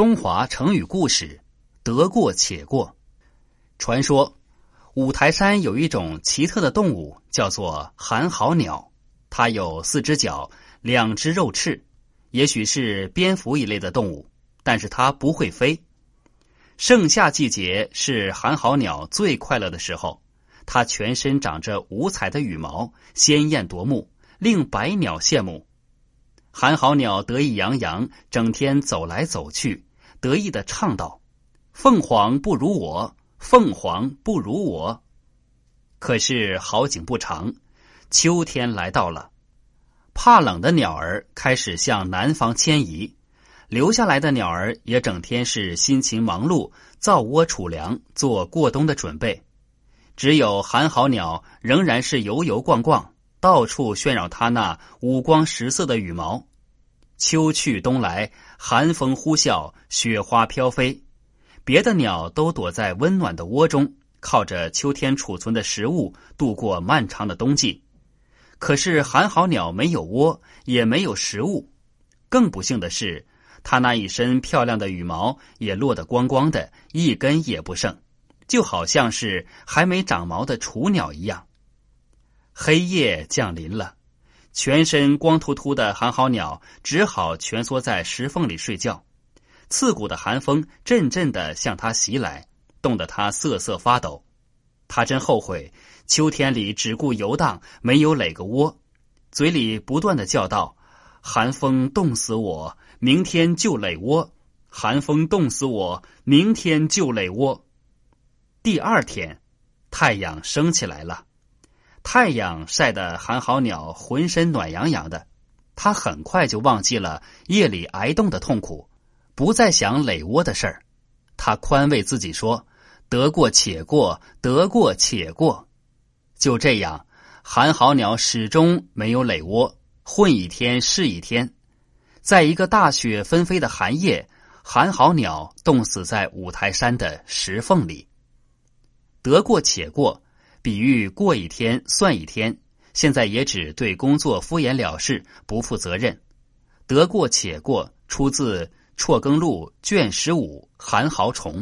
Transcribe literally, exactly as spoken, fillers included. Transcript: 中华成语故事，得过且过。传说五台山有一种奇特的动物，叫做寒号鸟，它有四只脚，两只肉翅，也许是蝙蝠一类的动物，但是它不会飞。盛夏季节是寒号鸟最快乐的时候，它全身长着五彩的羽毛，鲜艳夺目，令百鸟羡慕。寒号鸟得意洋洋，整天走来走去，得意地唱道：“凤凰不如我，凤凰不如我。”可是好景不长，秋天来到了，怕冷的鸟儿开始向南方迁移，留下来的鸟儿也整天是辛勤忙碌，造窝储粮，做过冬的准备。只有寒号鸟仍然是游游逛逛，到处炫耀它那五光十色的羽毛。秋去冬来，寒风呼啸，雪花飘飞，别的鸟都躲在温暖的窝中，靠着秋天储存的食物度过漫长的冬季。可是寒号鸟没有窝，也没有食物。更不幸的是，它那一身漂亮的羽毛也落得光光的，一根也不剩，就好像是还没长毛的雏鸟一样。黑夜降临了，全身光秃秃的寒号鸟只好蜷缩在石缝里睡觉。刺骨的寒风阵阵地向它袭来，冻得它瑟瑟发抖。它真后悔秋天里只顾游荡，没有垒个窝，嘴里不断地叫道：“寒风冻死我，明天就垒窝，寒风冻死我，明天就垒窝。”第二天，太阳升起来了，太阳晒得寒号鸟浑身暖洋洋的，它很快就忘记了夜里挨冻的痛苦，不再想垒窝的事儿。他宽慰自己说：“得过且过，得过且过。”就这样，寒号鸟始终没有垒窝，混一天是一天。在一个大雪纷飞的寒夜，寒号鸟冻死在五台山的石缝里。得过且过，比喻过一天算一天，现在也只对工作敷衍了事，不负责任。得过且过出自《辍耕录》卷十五《寒号虫》。